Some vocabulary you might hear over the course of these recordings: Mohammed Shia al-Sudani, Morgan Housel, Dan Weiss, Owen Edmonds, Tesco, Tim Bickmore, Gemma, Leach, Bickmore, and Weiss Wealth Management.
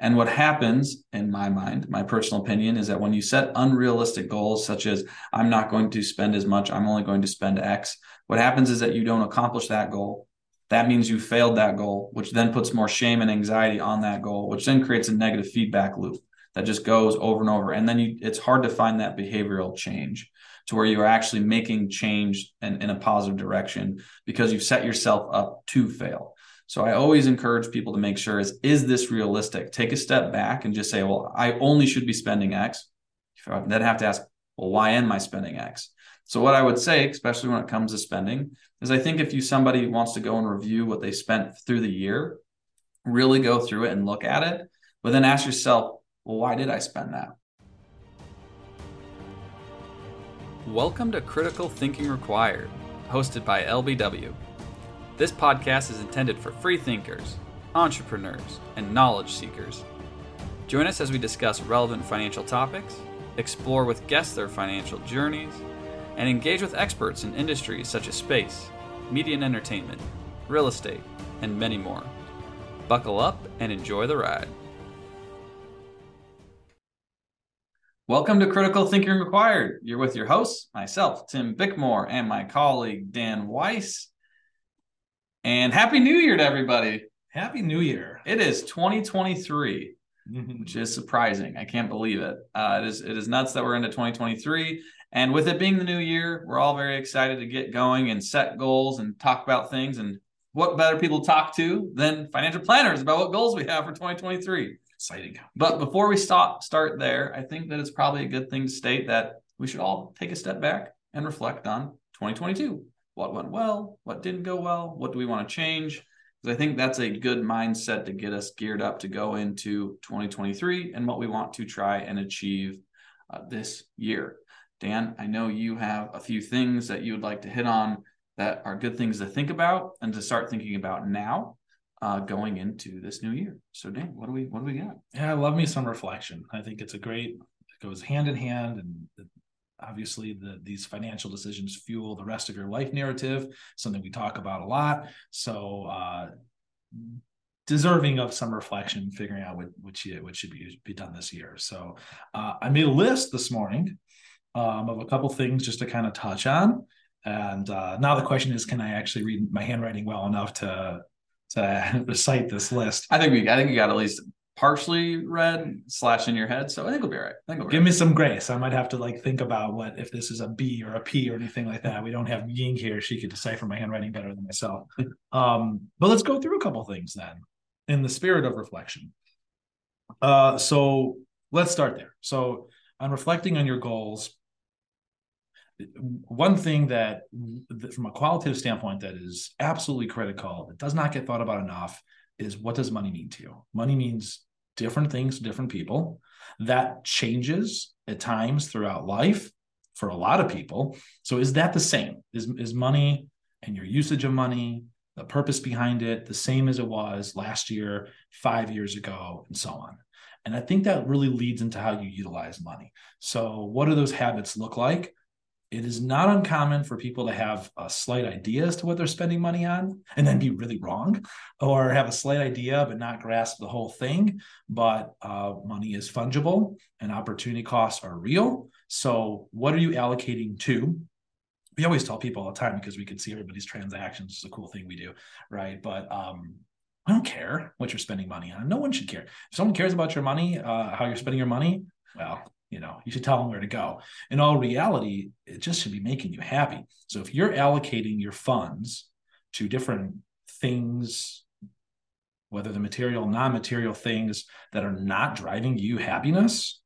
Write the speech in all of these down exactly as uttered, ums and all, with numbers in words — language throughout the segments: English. And what happens, in my mind, my personal opinion, is that when you set unrealistic goals, such as I'm not going to spend as much, I'm only going to spend X, what happens is that you don't accomplish that goal. That means you failed that goal, which then puts more shame and anxiety on that goal, which then creates a negative feedback loop that just goes over and over. And then you, it's hard to find that behavioral change to where you're actually making change in, in a positive direction, because you've set yourself up to fail. So I always encourage people to make sure is, is this realistic? Take a step back and just say, well, I only should be spending X. Then have to ask, well, why am I spending X? So what I would say, especially when it comes to spending, is I think if you somebody wants to go and review what they spent through the year, really go through it and look at it, but then ask yourself, well, why did I spend that? Welcome to Critical Thinking Required, hosted by L B W. This podcast is intended for free thinkers, entrepreneurs, and knowledge seekers. Join us as we discuss relevant financial topics, explore with guests their financial journeys, and engage with experts in industries such as space, media and entertainment, real estate, and many more. Buckle up and enjoy the ride. Welcome to Critical Thinking Required. You're with your hosts, myself, Tim Bickmore, and my colleague, Dan Weiss. And Happy New Year to everybody. Happy New Year. It is twenty twenty-three, mm-hmm. which is surprising. I can't believe it. Uh, it is it is nuts that we're into twenty twenty-three. And with it being the new year, we're all very excited to get going and set goals and talk about things. And what better people to talk to than financial planners about what goals we have for twenty twenty-three. Exciting. But before we stop, start there, I think that it's probably a good thing to state that we should all take a step back and reflect on twenty twenty-two. What went well? What didn't go well? What do we want to change? Because I think that's a good mindset to get us geared up to go into twenty twenty-three and what we want to try and achieve uh, this year. Dan, I know you have a few things that you would like to hit on that are good things to think about and to start thinking about now uh, going into this new year. So Dan, what do we what do we got? Yeah, I love me some reflection. I think it's a great, it goes hand in hand, and the, Obviously, the, these financial decisions fuel the rest of your life narrative, something we talk about a lot. So uh, deserving of some reflection, figuring out what, what, you, what should be, be done this year. So uh, I made a list this morning um, of a couple things just to kind of touch on. And uh, now the question is, can I actually read my handwriting well enough to to recite this list? I think we, I think we got at least... partially read slash in your head. So I think we'll be all right. I think we'll Give right. me some grace. I might have to like think about what if this is a B or a P or anything like that. We don't have Ying here. She could decipher my handwriting better than myself. Um, but let's go through a couple things then in the spirit of reflection. Uh, so let's start there. So on reflecting on your goals, one thing that from a qualitative standpoint that is absolutely critical, that does not get thought about enough, is what does money mean to you? Money means different things to different people. That changes at times throughout life for a lot of people. So is that the same? Is, is money and your usage of money, the purpose behind it, the same as it was last year, five years ago, and so on? And I think that really leads into how you utilize money. So what do those habits look like? It is not uncommon for people to have a slight idea as to what they're spending money on and then be really wrong, or have a slight idea but not grasp the whole thing. But uh, money is fungible and opportunity costs are real. So what are you allocating to? We always tell people all the time because we can see everybody's transactions. It's a cool thing we do, right? But um, I don't care what you're spending money on. No one should care. If someone cares about your money, uh, how you're spending your money, well... You know, you should tell them where to go. In all reality, it just should be making you happy. So if you're allocating your funds to different things, whether the material, non-material things that are not driving you happiness,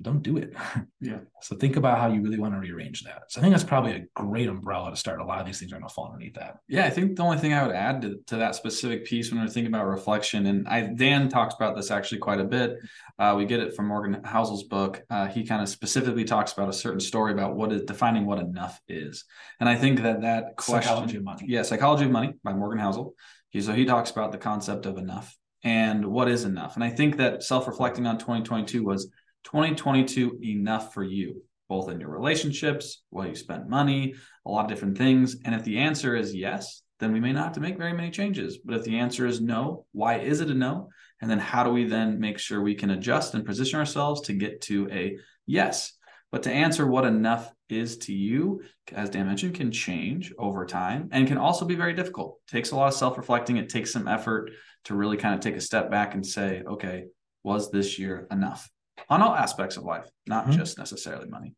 don't do it. Yeah. So think about how you really want to rearrange that. So I think that's probably a great umbrella to start. A lot of these things are going to fall underneath that. Yeah. I think the only thing I would add to, to that specific piece when we're thinking about reflection, and I, Dan talks about this actually quite a bit. Uh, we get it from Morgan Housel's book. Uh, he kind of specifically talks about a certain story about what is defining what enough is. And I think that that question, Psychology of Money. Yeah. Psychology of Money by Morgan Housel. He, so he talks about the concept of enough and what is enough. And I think that self-reflecting on twenty twenty-two was twenty twenty-two enough for you, both in your relationships, where you spent money, a lot of different things. And if the answer is yes, then we may not have to make very many changes. But if the answer is no, why is it a no? And then how do we then make sure we can adjust and position ourselves to get to a yes? But to answer what enough is to you, as Dan mentioned, can change over time and can also be very difficult. It takes a lot of self-reflecting. It takes some effort to really kind of take a step back and say, okay, was this year enough? On all aspects of life, not mm-hmm. just necessarily money.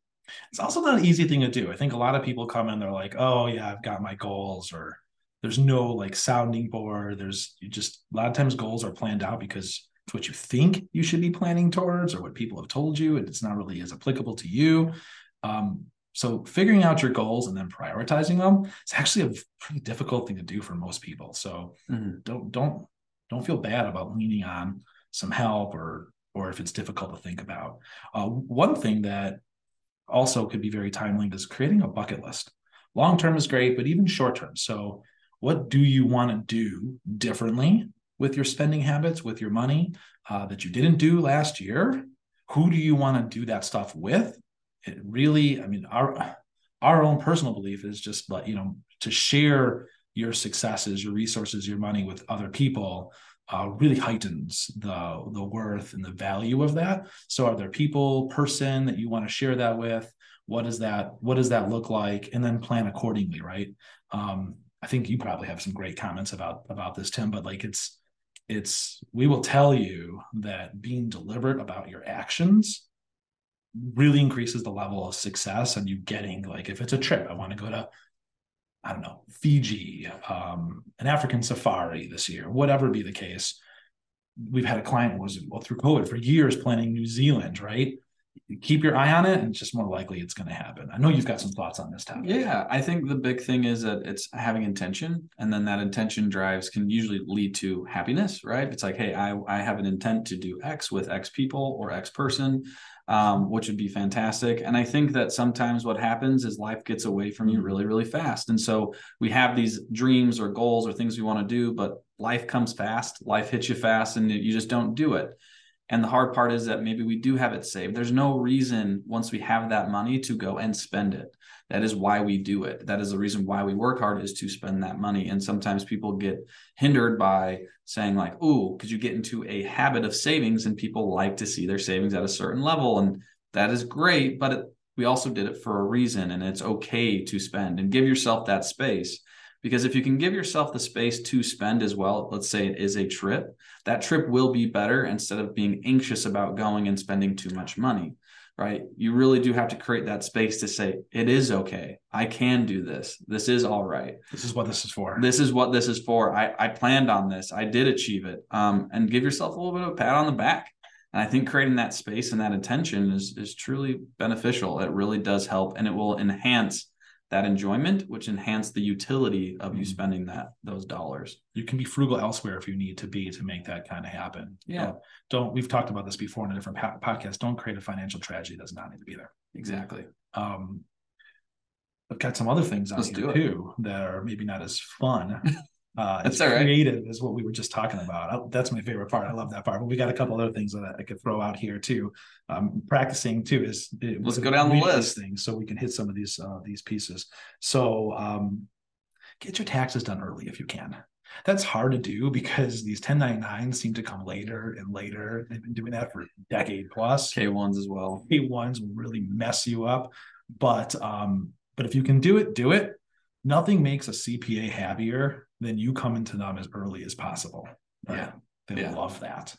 It's also not an easy thing to do. I think a lot of people come in, they're like, oh yeah, I've got my goals, or there's no like sounding board. There's you just a lot of times goals are planned out because it's what you think you should be planning towards or what people have told you, and it's not really as applicable to you. Um, so figuring out your goals and then prioritizing them, it's actually a pretty difficult thing to do for most people. So mm-hmm. don't, don't, don't feel bad about leaning on some help or, or if it's difficult to think about. Uh, one thing that also could be very timely is creating a bucket list. Long-term is great, but even short-term. So what do you want to do differently with your spending habits, with your money uh, that you didn't do last year? Who do you want to do that stuff with? It really, I mean, our our own personal belief is just, you know, to share your successes, your resources, your money with other people uh, really heightens the, the worth and the value of that. So are there people, person that you want to share that with? What is that? What does that look like? And then plan accordingly, right? Um, I think you probably have some great comments about, about this, Tim, but like it's, it's, we will tell you that being deliberate about your actions really increases the level of success. And you getting like, if it's a trip, I want to go to, I don't know, Fiji, um, an African safari this year, whatever be the case. We've had a client who was, well, through COVID for years planning New Zealand, right? Keep your eye on it, and it's just more likely it's going to happen. I know you've got some thoughts on this topic. Yeah, I think the big thing is that it's having intention, and then that intention drives can usually lead to happiness, right? It's like, hey, I, I have an intent to do X with X people or X person, um, which would be fantastic. And I think that sometimes what happens is life gets away from you really, really fast. And so we have these dreams or goals or things we want to do, but life comes fast, life hits you fast, and you just don't do it. And the hard part is that maybe we do have it saved. There's no reason once we have that money to go and spend it. That is why we do it. That is the reason why we work hard, is to spend that money. And sometimes people get hindered by saying like, oh, because you get into a habit of savings, and people like to see their savings at a certain level. And that is great, but it, we also did it for a reason, and it's okay to spend and give yourself that space. Because if you can give yourself the space to spend as well, let's say it is a trip, that trip will be better instead of being anxious about going and spending too much money, right? You really do have to create that space to say, it is okay. I can do this. This is all right. This is what this is for. This is what this is for. I, I planned on this. I did achieve it. Um, and give yourself a little bit of a pat on the back. And I think creating that space and that attention is, is truly beneficial. It really does help, and it will enhance that enjoyment, which enhance the utility of mm-hmm. you spending that those dollars. You can be frugal elsewhere if you need to be to make that kind of happen. Yeah. Don't, don't we've talked about this before in a different po- podcast. Don't create a financial tragedy that does not need to be there. Exactly. Um, I've got some other things on here too that are maybe not as fun. Uh, that's all right. Creative is what we were just talking about. I, that's my favorite part. I love that part. But we got a couple other things that I, I could throw out here too. Um, practicing too is it, let's go down the list things so we can hit some of these uh, these pieces. So um, get your taxes done early if you can. That's hard to do because these ten ninety-nines seem to come later and later. They've been doing that for a decade plus. K ones as well. K ones will really mess you up. But um, but if you can do it, do it. Nothing makes a C P A happier than you coming to them as early as possible. Right? Yeah. They yeah. love that.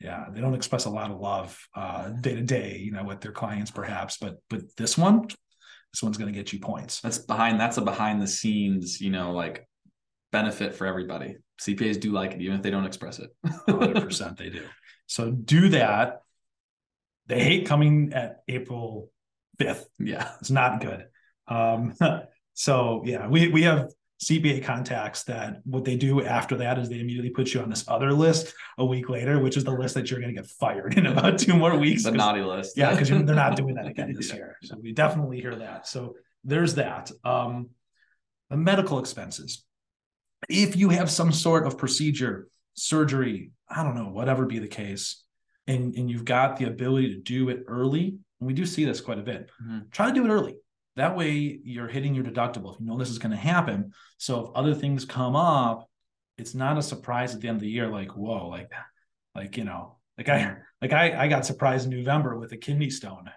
Yeah. They don't express a lot of love uh, day to day, you know, with their clients perhaps, but, but this one, this one's going to get you points. That's behind, that's a behind the scenes, you know, like benefit for everybody. C P As do like it, even if they don't express it. one hundred percent they do. So do that. They hate coming at April fifth. Yeah. It's not good. Um, so yeah, we, we have C P A contacts that what they do after that is they immediately put you on this other list a week later, which is the list that you're going to get fired in about two more weeks. The naughty list. Yeah, because they're not doing that again this yeah. year. So we definitely hear that. So there's that. Um, the medical expenses. If you have some sort of procedure, surgery, I don't know, whatever be the case, and, and you've got the ability to do it early, and we do see this quite a bit, mm-hmm. try to do it early. That way you're hitting your deductible. If you know this is going to happen. So if other things come up, it's not a surprise at the end of the year, like, whoa, like Like, you know, like I, like I, I got surprised in November with a kidney stone.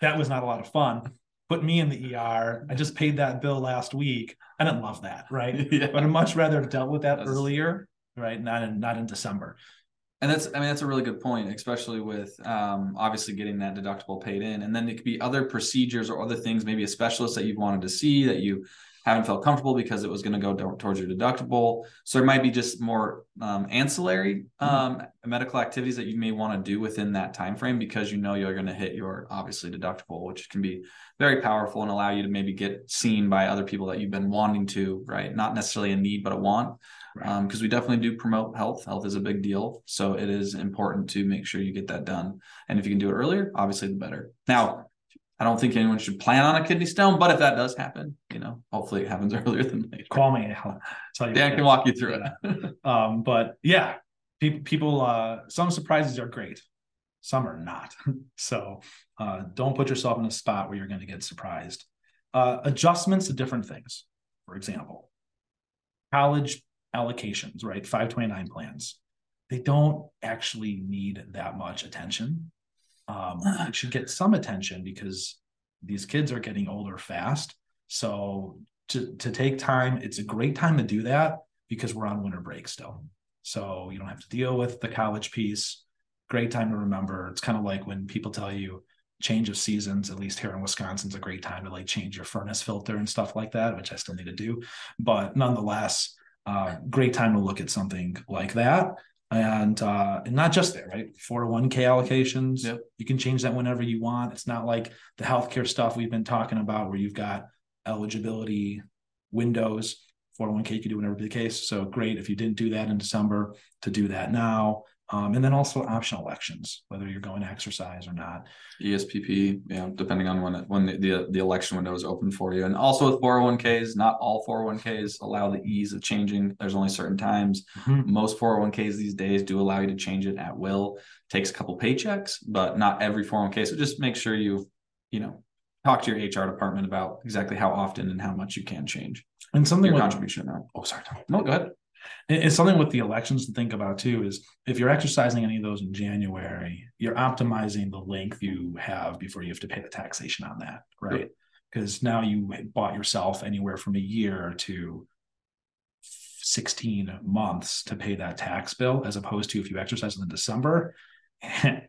That was not a lot of fun. Put me in the E R. I just paid that bill last week. I didn't love that. Right. Yeah. But I'd much rather have dealt with that that's... earlier. Right. Not in, not in December. And that's, I mean, that's a really good point, especially with um, obviously getting that deductible paid in. And then it could be other procedures or other things, maybe a specialist that you've wanted to see that you haven't felt comfortable because it was going to go do- towards your deductible. So it might be just more um, ancillary um, mm-hmm. medical activities that you may want to do within that time frame, because you know you're going to hit your obviously deductible, which can be very powerful and allow you to maybe get seen by other people that you've been wanting to, right? Not necessarily a need, but a want. Right. Um, because we definitely do promote health. Health is a big deal. So it is important to make sure you get that done. And if you can do it earlier, obviously the better. Now, I don't think anyone should plan on a kidney stone, but if that does happen, you know, hopefully it happens earlier than later. Call me. I'll tell you. Dan can walk you through it. um, but yeah, people, people, uh, some surprises are great. Some are not. So uh, don't put yourself in a spot where you're going to get surprised. Uh, adjustments to different things. For example, college allocations, right? five twenty-nine plans. They don't actually need that much attention. Um, it should get some attention because these kids are getting older fast. So to, to take time, it's a great time to do that because we're on winter break still. So you don't have to deal with the college piece. Great time to remember. It's kind of like when people tell you change of seasons, at least here in Wisconsin, is a great time to like change your furnace filter and stuff like that, which I still need to do. But nonetheless, uh, great time to look at something like that. And uh, and not just there, right? four oh one k allocations. Yep. You can change that whenever you want. It's not like the healthcare stuff we've been talking about where you've got eligibility windows. four oh one k you can do whenever it be the case. So great if you didn't do that in December to do that now. Um, and then also optional elections, whether you're going to exercise or not. E S P P, you know, depending on when it, when the, the the election window is open for you. And also with four oh one k's, not all four oh one k's allow the ease of changing. There's only certain times. Mm-hmm. Most four oh one k's these days do allow you to change it at will. Takes a couple paychecks, but not every four oh one k. So just make sure you, you know, talk to your H R department about exactly how often and how much you can change. And something your like, contribution. Oh, sorry. No, go ahead. It's something with the elections to think about too, is if you're exercising any of those in January, you're optimizing the length you have before you have to pay the taxation on that, right? Because now you bought yourself anywhere from a year to sixteen months to pay that tax bill, as opposed to if you exercise in December,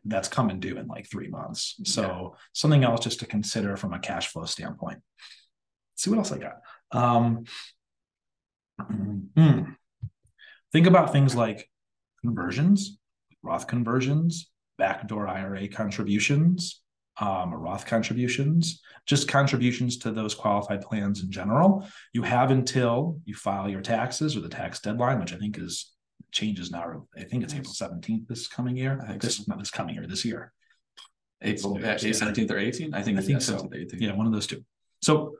that's coming due in like three months. So yeah. Something else just to consider from a cash flow standpoint. Let's see what else I got. Um, mm, Think about things like conversions, Roth conversions, backdoor I R A contributions, um, Roth contributions, just contributions to those qualified plans in general. You have until you file your taxes or the tax deadline, which I think is changes now. I think it's April seventeenth this coming year. I think this so. Not this coming year, this year. April yeah, seventeenth or eighteenth? I think, I think yeah, so. Yeah, one of those two. So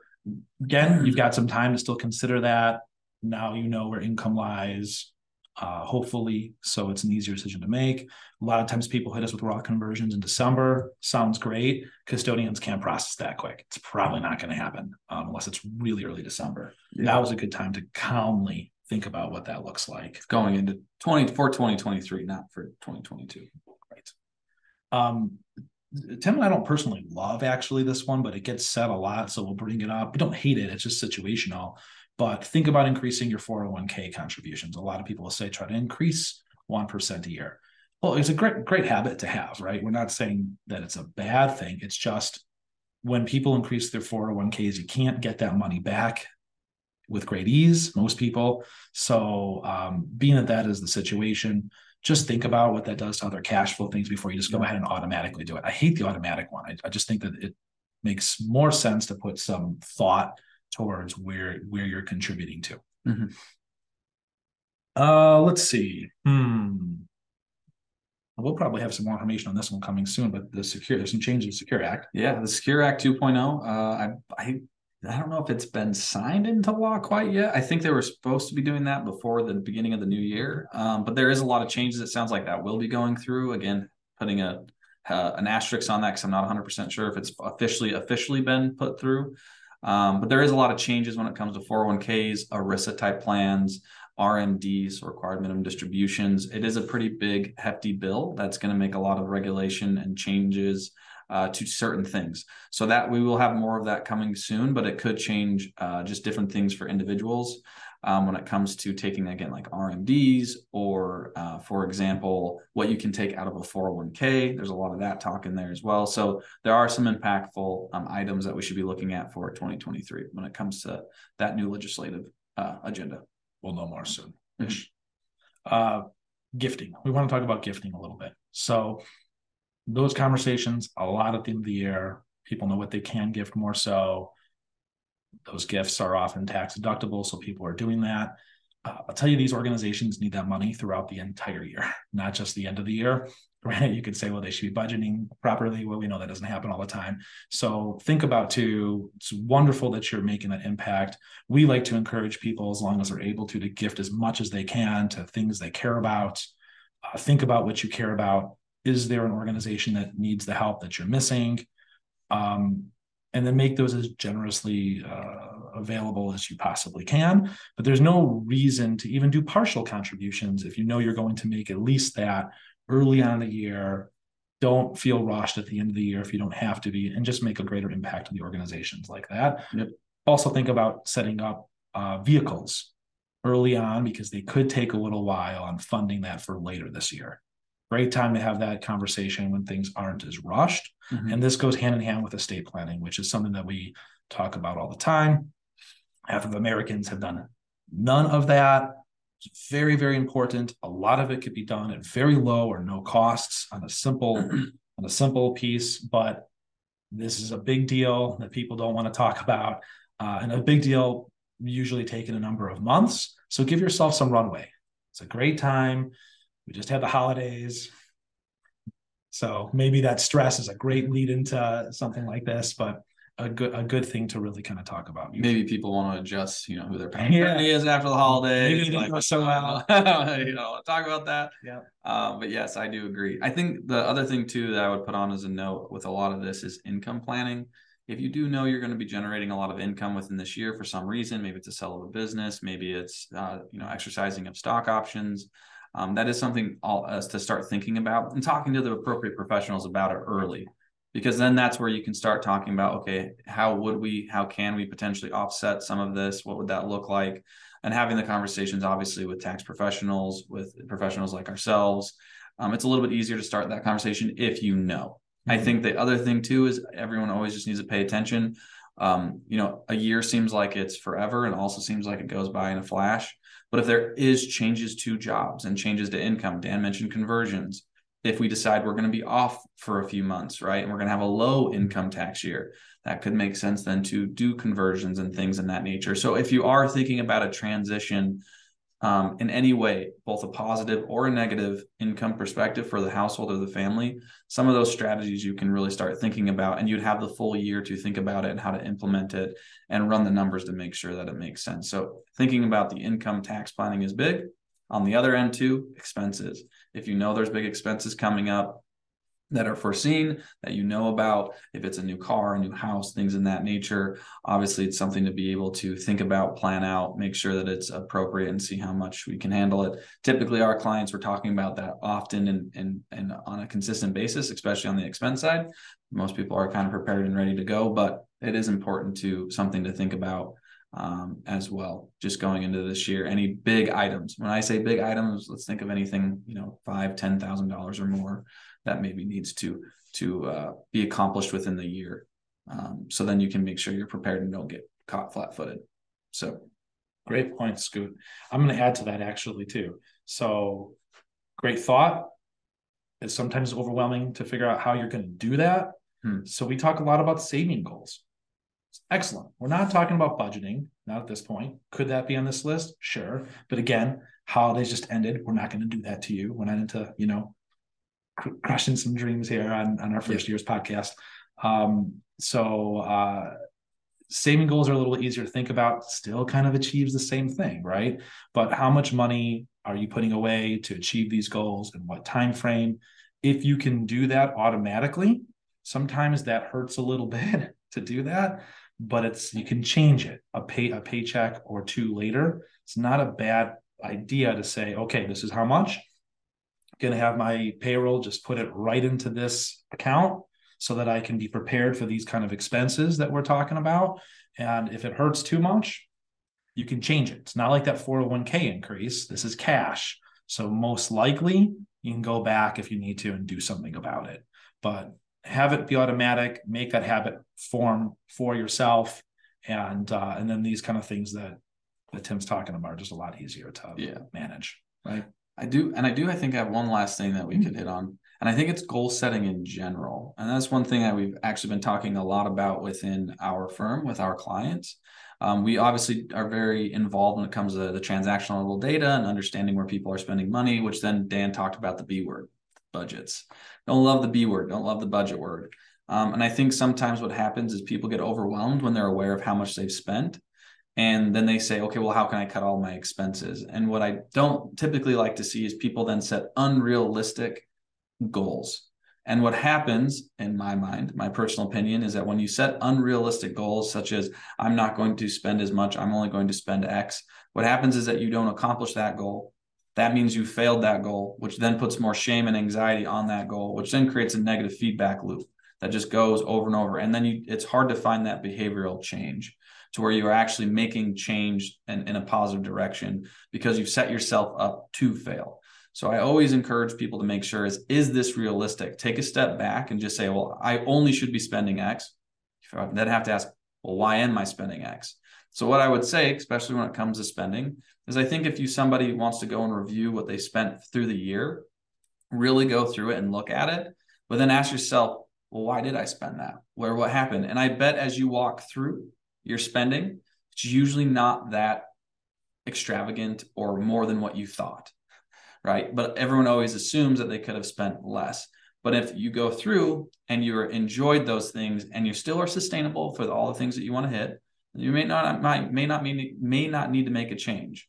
again, you've got some time to still consider that. Now you know where income lies. Uh, hopefully, so it's an easier decision to make. A lot of times people hit us with Roth conversions in December. Sounds great. Custodians can't process that quick. It's probably not going to happen um, unless it's really early December. Yeah. Now is a good time to calmly think about what that looks like. Going into twenty for twenty twenty-three, not for twenty twenty-two. Right. Um, Tim and I don't personally love actually this one, but it gets said a lot, so we'll bring it up. We don't hate it. It's just situational. But think about increasing your four oh one k contributions. A lot of people will say try to increase one percent a year. Well, it's a great, great habit to have, right? We're not saying that it's a bad thing. It's just when people increase their four oh one k's, you can't get that money back with great ease, most people. So um, being that that is the situation, just think about what that does to other cash flow things before you just go ahead and automatically do it. I hate the automatic one. I, I just think that it makes more sense to put some thought towards where where you're contributing to. Mm-hmm. Uh, let's see. Hmm. We'll probably have some more information on this one coming soon, but the secure there's some changes to the Secure Act. Yeah, the Secure Act two point oh. Uh, I I I don't know if it's been signed into law quite yet. I think they were supposed to be doing that before the beginning of the new year, um, but there is a lot of changes. It sounds like that will be going through again, putting a uh, an asterisk on that because I'm not one hundred percent sure if it's officially officially been put through. Um, but there is a lot of changes when it comes to four oh one k's, ERISA type plans, R M Ds, or required minimum distributions. It is a pretty big, hefty bill that's going to make a lot of regulation and changes uh, to certain things. So that we will have more of that coming soon, but it could change uh, just different things for individuals um, when it comes to taking, again, like R M Ds or, uh, for example, what you can take out of a four oh one k. There's a lot of that talk in there as well. So there are some impactful um, items that we should be looking at for twenty twenty-three when it comes to that new legislative uh, agenda. We'll know more soon. Mm-hmm. uh, gifting. We want to talk about gifting a little bit. So those conversations, a lot at the end of the year, people know what they can gift more so. Those gifts are often tax deductible, so people are doing that. Uh, I'll tell you, these organizations need that money throughout the entire year, not just the end of the year. Right? You could say, well, they should be budgeting properly. Well, we know that doesn't happen all the time. So think about too, it's wonderful that you're making that impact. We like to encourage people, as long as they're able to, to gift as much as they can to things they care about. Uh, think about what you care about. Is there an organization that needs the help that you're missing? Um, and then make those as generously uh, available as you possibly can. But there's no reason to even do partial contributions if you know you're going to make at least that early on in the year. Don't feel rushed at the end of the year if you don't have to be, and just make a greater impact on the organizations like that. Yep. Also think about setting up uh, vehicles early on, because they could take a little while on funding that for later this year. Great time to have that conversation when things aren't as rushed. Mm-hmm. And this goes hand in hand with estate planning, which is something that we talk about all the time. Half of Americans have done none of that. It's very, very important. A lot of it could be done at very low or no costs on a simple on a simple piece, but this is a big deal that people don't want to talk about, uh, and a big deal usually taking a number of months. So give yourself some runway. It's a great time. We just had the holidays. So maybe that stress is a great lead into something like this, but a good a good thing to really kind of talk about. Maybe people want to adjust, you know, who their parent yeah. is after the holidays. Maybe they didn't like, go so well. You know, talk about that. Yeah. Uh, but yes, I do agree. I think the other thing too that I would put on as a note with a lot of this is income planning. If you do know you're going to be generating a lot of income within this year for some reason, maybe it's a sale of a business, maybe it's uh, you know, exercising of stock options. Um, that is something all us to start thinking about and talking to the appropriate professionals about it early. Because then that's where you can start talking about, okay, how would we, how can we potentially offset some of this? What would that look like? And having the conversations, obviously, with tax professionals, with professionals like ourselves, um, it's a little bit easier to start that conversation if you know. Mm-hmm. I think the other thing, too, is everyone always just needs to pay attention. Um, you know, a year seems like it's forever and also seems like it goes by in a flash. But if there is changes to jobs and changes to income, Dan mentioned conversions. If we decide we're going to be off for a few months, right, and we're going to have a low income tax year, that could make sense then to do conversions and things in that nature. So if you are thinking about a transition um, in any way, both a positive or a negative income perspective for the household or the family, some of those strategies you can really start thinking about, and you'd have the full year to think about it and how to implement it and run the numbers to make sure that it makes sense. So thinking about the income tax planning is big. On the other end too, expenses. If you know there's big expenses coming up that are foreseen, that you know about, if it's a new car, a new house, things in that nature, obviously it's something to be able to think about, plan out, make sure that it's appropriate and see how much we can handle it. Typically our clients, we're talking about that often and, and, and on a consistent basis, especially on the expense side. Most people are kind of prepared and ready to go, but it is important to something to think about um, as well, just going into this year, any big items. When I say big items, let's think of anything, you know, five, ten thousand dollars or more that maybe needs to, to, uh, be accomplished within the year. Um, so then you can make sure you're prepared and don't get caught flat footed. So great point, Scoot. I'm going to add to that actually too. So great thought. It's sometimes overwhelming to figure out how you're going to do that. Hmm. So we talk a lot about saving goals. Excellent. We're not talking about budgeting, not at this point. Could that be on this list? Sure. But again, holidays just ended. We're not going to do that to you. We're not into, you know, cr- crushing some dreams here on, on our first yeah. year's podcast. Um, so uh, saving goals are a little easier to think about, still kind of achieves the same thing, right? But how much money are you putting away to achieve these goals and what time frame? If you can do that automatically, sometimes that hurts a little bit to do that, but it's, you can change it a pay a paycheck or two later. It's not a bad idea to say, okay, this is how much. I'm going to have my payroll just put it right into this account so that I can be prepared for these kind of expenses that we're talking about. And if it hurts too much, you can change it. It's not like that four oh one k increase. This is cash. So most likely you can go back if you need to and do something about it. But have it be automatic, make that habit form for yourself. And uh, and then these kind of things that, that Tim's talking about are just a lot easier to yeah. manage, right? I do. And I do, I think I have one last thing that we mm-hmm. could hit on. And I think it's goal setting in general. And that's one thing that we've actually been talking a lot about within our firm, with our clients. Um, we obviously are very involved when it comes to the transactional data and understanding where people are spending money, which then Dan talked about the B word, budgets. Don't love the B word. Don't love the budget word. Um, and I think sometimes what happens is people get overwhelmed when they're aware of how much they've spent. And then they say, okay, well, how can I cut all my expenses? And what I don't typically like to see is people then set unrealistic goals. And what happens, in my mind, my personal opinion, is that when you set unrealistic goals, such as I'm not going to spend as much, I'm only going to spend X, what happens is that you don't accomplish that goal. That means you failed that goal, which then puts more shame and anxiety on that goal, which then creates a negative feedback loop that just goes over and over. And then you, it's hard to find that behavioral change to where you're actually making change in, in a positive direction because you've set yourself up to fail. So I always encourage people to make sure is, is this realistic? Take a step back and just say, well, I only should be spending X. Then have to ask, well, why am I spending X? So what I would say, especially when it comes to spending, is I think if you somebody wants to go and review what they spent through the year, really go through it and look at it, but then ask yourself, well, why did I spend that? Where, what happened? And I bet as you walk through your spending, it's usually not that extravagant or more than what you thought. Right? But everyone always assumes that they could have spent less. But if you go through and you enjoyed those things and you still are sustainable for all the things that you want to hit, you may not might, may not mean, may not need to make a change.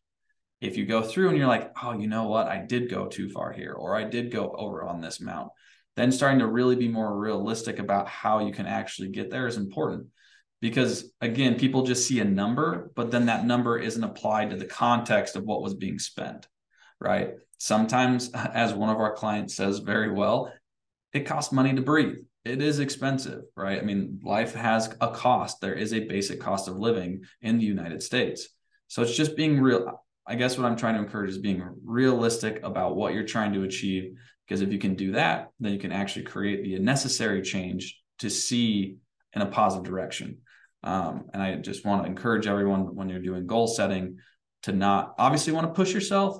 If you go through and you're like, oh, you know what? I did go too far here, or I did go over on this amount. Then starting to really be more realistic about how you can actually get there is important. Because again, people just see a number, but then that number isn't applied to the context of what was being spent. Right? Sometimes, as one of our clients says very well, it costs money to breathe. It is expensive, right? I mean, life has a cost. There is a basic cost of living in the United States. So it's just being real. I guess what I'm trying to encourage is being realistic about what you're trying to achieve, because if you can do that, then you can actually create the necessary change to see in a positive direction. Um, and I just want to encourage everyone when you're doing goal setting to not obviously want to push yourself,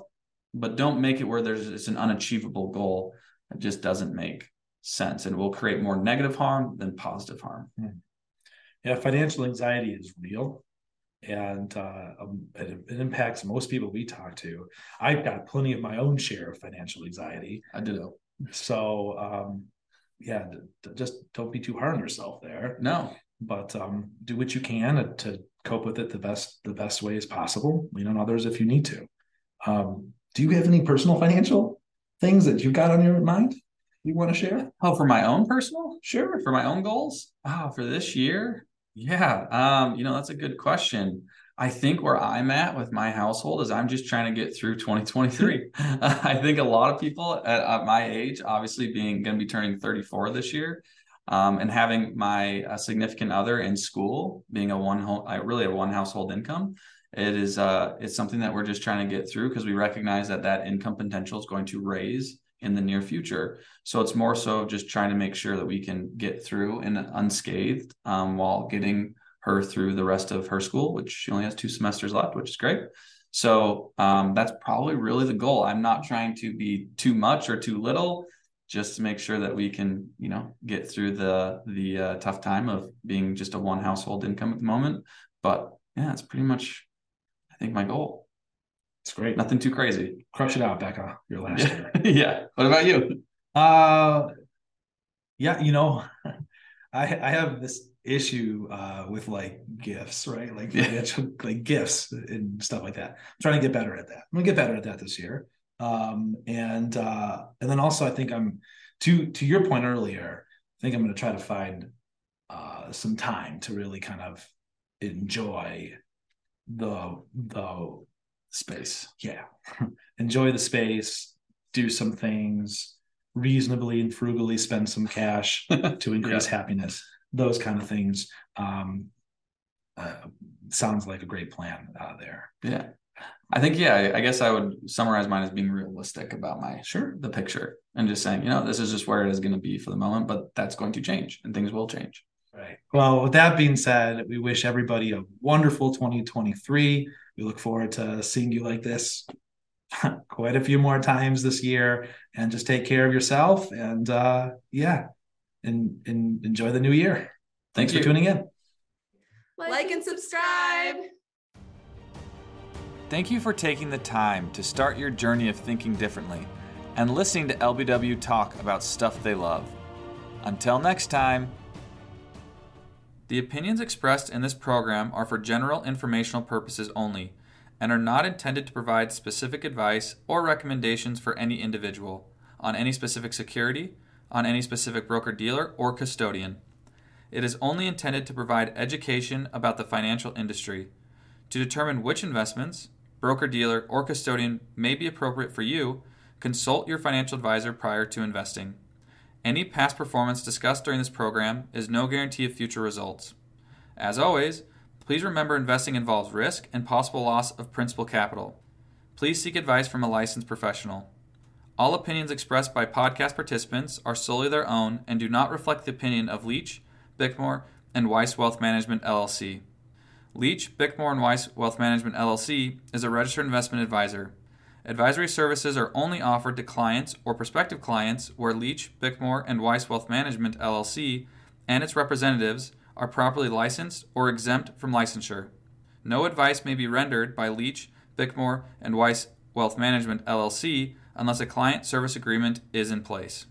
but don't make it where there's it's an unachievable goal. It just doesn't make sense and will create more negative harm than positive harm. Yeah, financial anxiety is real, and uh, it, it impacts most people we talk to. I've got plenty of my own share of financial anxiety. I do. So, um, yeah, just don't be too hard on yourself there. No. But um, do what you can to cope with it the best the best way as possible. Lean on others if you need to. Um, Do you have any personal financial things that you've got on your mind you want to share? Oh, for my own personal? Sure. For my own goals? Oh, for this year? Yeah. Um, you know, that's a good question. I think where I'm at with my household is I'm just trying to get through twenty twenty-three. I think a lot of people at, at my age, obviously being going to be turning thirty-four this year, um, and having my uh, significant other in school, being a one home, I really a one household income. It is uh, it's something that we're just trying to get through because we recognize that that income potential is going to raise in the near future. So it's more so just trying to make sure that we can get through and unscathed um, while getting her through the rest of her school, which she only has two semesters left, which is great. So um, that's probably really the goal. I'm not trying to be too much or too little, just to make sure that we can, you know, get through the, the uh, tough time of being just a one household income at the moment. But yeah, it's pretty much... I think my goal. It's great. Nothing too crazy. Crush it out, Becca. Your last yeah. year. Yeah. What about you? Uh, yeah. You know, I I have this issue uh, with like gifts, right? Like financial, yeah. like gifts and stuff like that. I'm trying to get better at that. I'm gonna get better at that this year. Um, and uh, and then also I think I'm to to your point earlier. I think I'm gonna try to find uh, some time to really kind of enjoy the the space. Yeah. Enjoy the space, do some things, reasonably and frugally spend some cash to increase yeah. happiness. Those kind of things. Um, uh, sounds like a great plan uh, there. Yeah. I think, yeah, I, I guess I would summarize mine as being realistic about my, sure, the picture, and just saying, you know, this is just where it is going to be for the moment, but that's going to change and things will change. Right. Well, with that being said, we wish everybody a wonderful twenty twenty-three. We look forward to seeing you like this quite a few more times this year, and just take care of yourself and uh, yeah, and, and enjoy the new year. Thanks for tuning in. Like and subscribe. Thank you for taking the time to start your journey of thinking differently and listening to L B W talk about stuff they love. Until next time. The opinions expressed in this program are for general informational purposes only and are not intended to provide specific advice or recommendations for any individual on any specific security, on any specific broker-dealer or custodian. It is only intended to provide education about the financial industry to determine which investments, broker-dealer or custodian may be appropriate for you. Consult your financial advisor prior to investing. Any past performance discussed during this program is no guarantee of future results. As always, please remember investing involves risk and possible loss of principal capital. Please seek advice from a licensed professional. All opinions expressed by podcast participants are solely their own and do not reflect the opinion of Leach, Bickmore, and Weiss Wealth Management, L L C. Leach, Bickmore, and Weiss Wealth Management, L L C is a registered investment advisor. Advisory services are only offered to clients or prospective clients where Leach, Bickmore, and Weiss Wealth Management, L L C and its representatives are properly licensed or exempt from licensure. No advice may be rendered by Leach, Bickmore, and Weiss Wealth Management, L L C unless a client service agreement is in place.